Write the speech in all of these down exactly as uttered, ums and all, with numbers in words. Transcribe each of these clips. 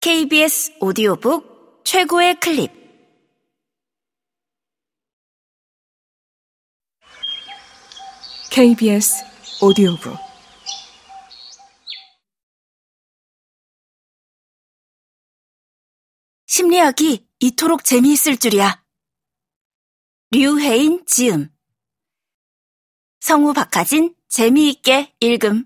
케이비에스 오디오북 최고의 클립. 케이비에스 오디오북 심리학이 이토록 재미있을 줄이야. 류혜인 지음, 성우 박하진 재미있게 읽음.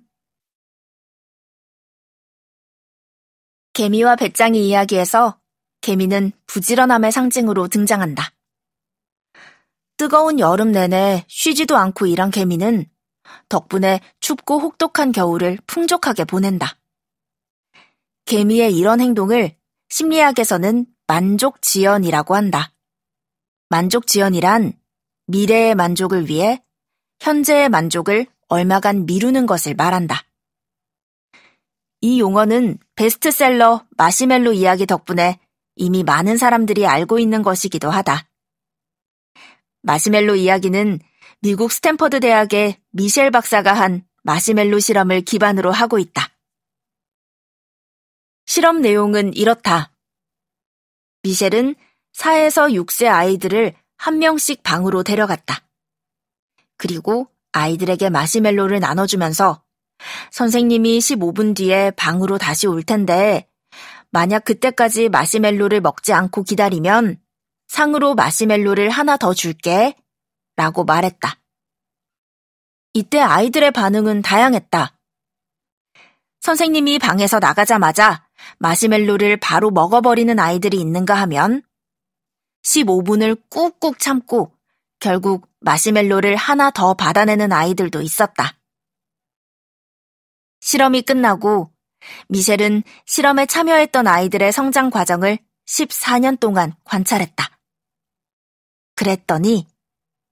개미와 배짱이 이야기에서 개미는 부지런함의 상징으로 등장한다. 뜨거운 여름 내내 쉬지도 않고 일한 개미는 덕분에 춥고 혹독한 겨울을 풍족하게 보낸다. 개미의 이런 행동을 심리학에서는 만족지연이라고 한다. 만족지연이란 미래의 만족을 위해 현재의 만족을 얼마간 미루는 것을 말한다. 이 용어는 베스트셀러 마시멜로 이야기 덕분에 이미 많은 사람들이 알고 있는 것이기도 하다. 마시멜로 이야기는 미국 스탠퍼드 대학의 미셸 박사가 한 마시멜로 실험을 기반으로 하고 있다. 실험 내용은 이렇다. 미셸은 네 살에서 여섯 살 아이들을 한 명씩 방으로 데려갔다. 그리고 아이들에게 마시멜로를 나눠주면서 선생님이 십오 분 뒤에 방으로 다시 올 텐데 만약 그때까지 마시멜로를 먹지 않고 기다리면 상으로 마시멜로를 하나 더 줄게 라고 말했다. 이때 아이들의 반응은 다양했다. 선생님이 방에서 나가자마자 마시멜로를 바로 먹어버리는 아이들이 있는가 하면 십오 분을 꾹꾹 참고 결국 마시멜로를 하나 더 받아내는 아이들도 있었다. 실험이 끝나고 미셸은 실험에 참여했던 아이들의 성장 과정을 십사 년 동안 관찰했다. 그랬더니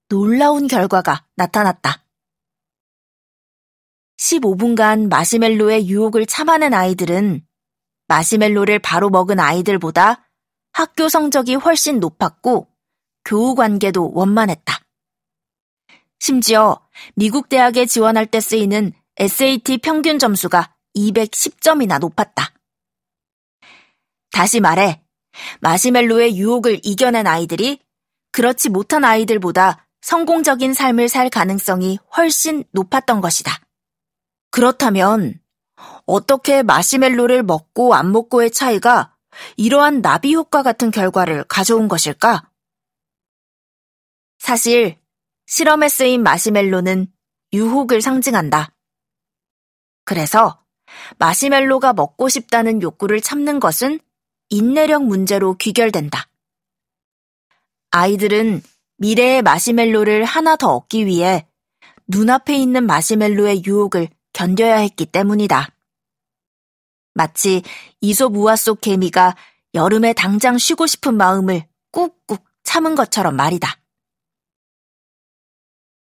놀라운 결과가 나타났다. 십오 분간 마시멜로의 유혹을 참아낸 아이들은 마시멜로를 바로 먹은 아이들보다 학교 성적이 훨씬 높았고 교우 관계도 원만했다. 심지어 미국 대학에 지원할 때 쓰이는 에스에이티 평균 점수가 이백십 점이나 높았다. 다시 말해, 마시멜로의 유혹을 이겨낸 아이들이 그렇지 못한 아이들보다 성공적인 삶을 살 가능성이 훨씬 높았던 것이다. 그렇다면 어떻게 마시멜로를 먹고 안 먹고의 차이가 이러한 나비 효과 같은 결과를 가져온 것일까? 사실 실험에 쓰인 마시멜로는 유혹을 상징한다. 그래서 마시멜로가 먹고 싶다는 욕구를 참는 것은 인내력 문제로 귀결된다. 아이들은 미래의 마시멜로를 하나 더 얻기 위해 눈앞에 있는 마시멜로의 유혹을 견뎌야 했기 때문이다. 마치 이솝 우화 속 개미가 여름에 당장 쉬고 싶은 마음을 꾹꾹 참은 것처럼 말이다.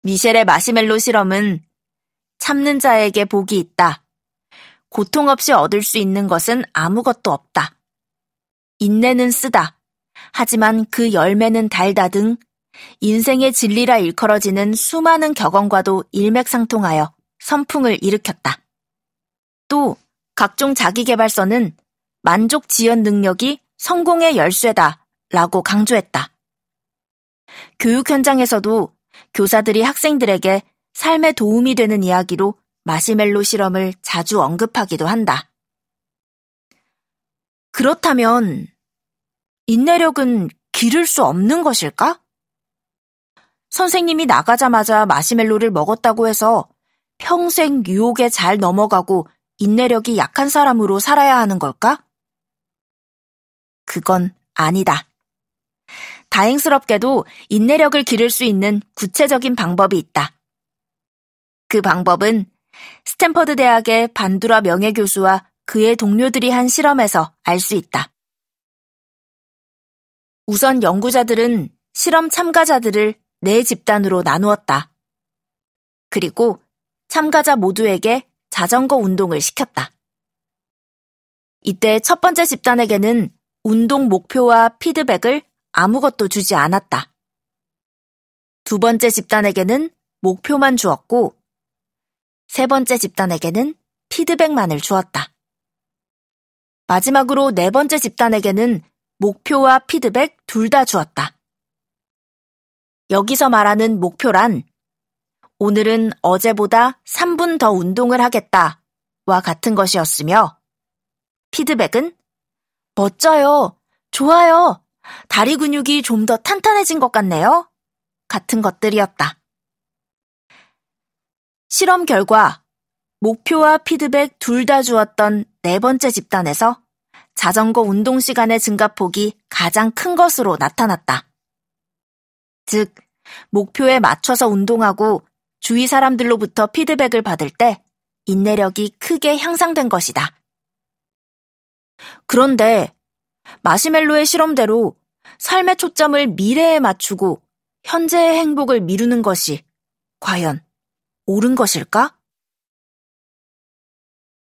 미셸의 마시멜로 실험은 참는 자에게 복이 있다. 고통 없이 얻을 수 있는 것은 아무것도 없다. 인내는 쓰다. 하지만 그 열매는 달다 등 인생의 진리라 일컬어지는 수많은 격언과도 일맥상통하여 선풍을 일으켰다. 또 각종 자기개발서는 만족지연 능력이 성공의 열쇠다 라고 강조했다. 교육 현장에서도 교사들이 학생들에게 삶에 도움이 되는 이야기로 마시멜로 실험을 자주 언급하기도 한다. 그렇다면 인내력은 기를 수 없는 것일까? 선생님이 나가자마자 마시멜로를 먹었다고 해서 평생 유혹에 잘 넘어가고 인내력이 약한 사람으로 살아야 하는 걸까? 그건 아니다. 다행스럽게도 인내력을 기를 수 있는 구체적인 방법이 있다. 그 방법은 스탠퍼드 대학의 반두라 명예교수와 그의 동료들이 한 실험에서 알 수 있다. 우선 연구자들은 실험 참가자들을 네 집단으로 나누었다. 그리고 참가자 모두에게 자전거 운동을 시켰다. 이때 첫 번째 집단에게는 운동 목표와 피드백을 아무것도 주지 않았다. 두 번째 집단에게는 목표만 주었고 세 번째 집단에게는 피드백만을 주었다. 마지막으로 네 번째 집단에게는 목표와 피드백 둘 다 주었다. 여기서 말하는 목표란 오늘은 어제보다 삼 분 더 운동을 하겠다와 같은 것이었으며 피드백은 멋져요, 좋아요, 다리 근육이 좀 더 탄탄해진 것 같네요 같은 것들이었다. 실험 결과 목표와 피드백 둘 다 주었던 네 번째 집단에서 자전거 운동 시간의 증가폭이 가장 큰 것으로 나타났다. 즉, 목표에 맞춰서 운동하고 주위 사람들로부터 피드백을 받을 때 인내력이 크게 향상된 것이다. 그런데 마시멜로의 실험대로 삶의 초점을 미래에 맞추고 현재의 행복을 미루는 것이 과연 옳은 것일까?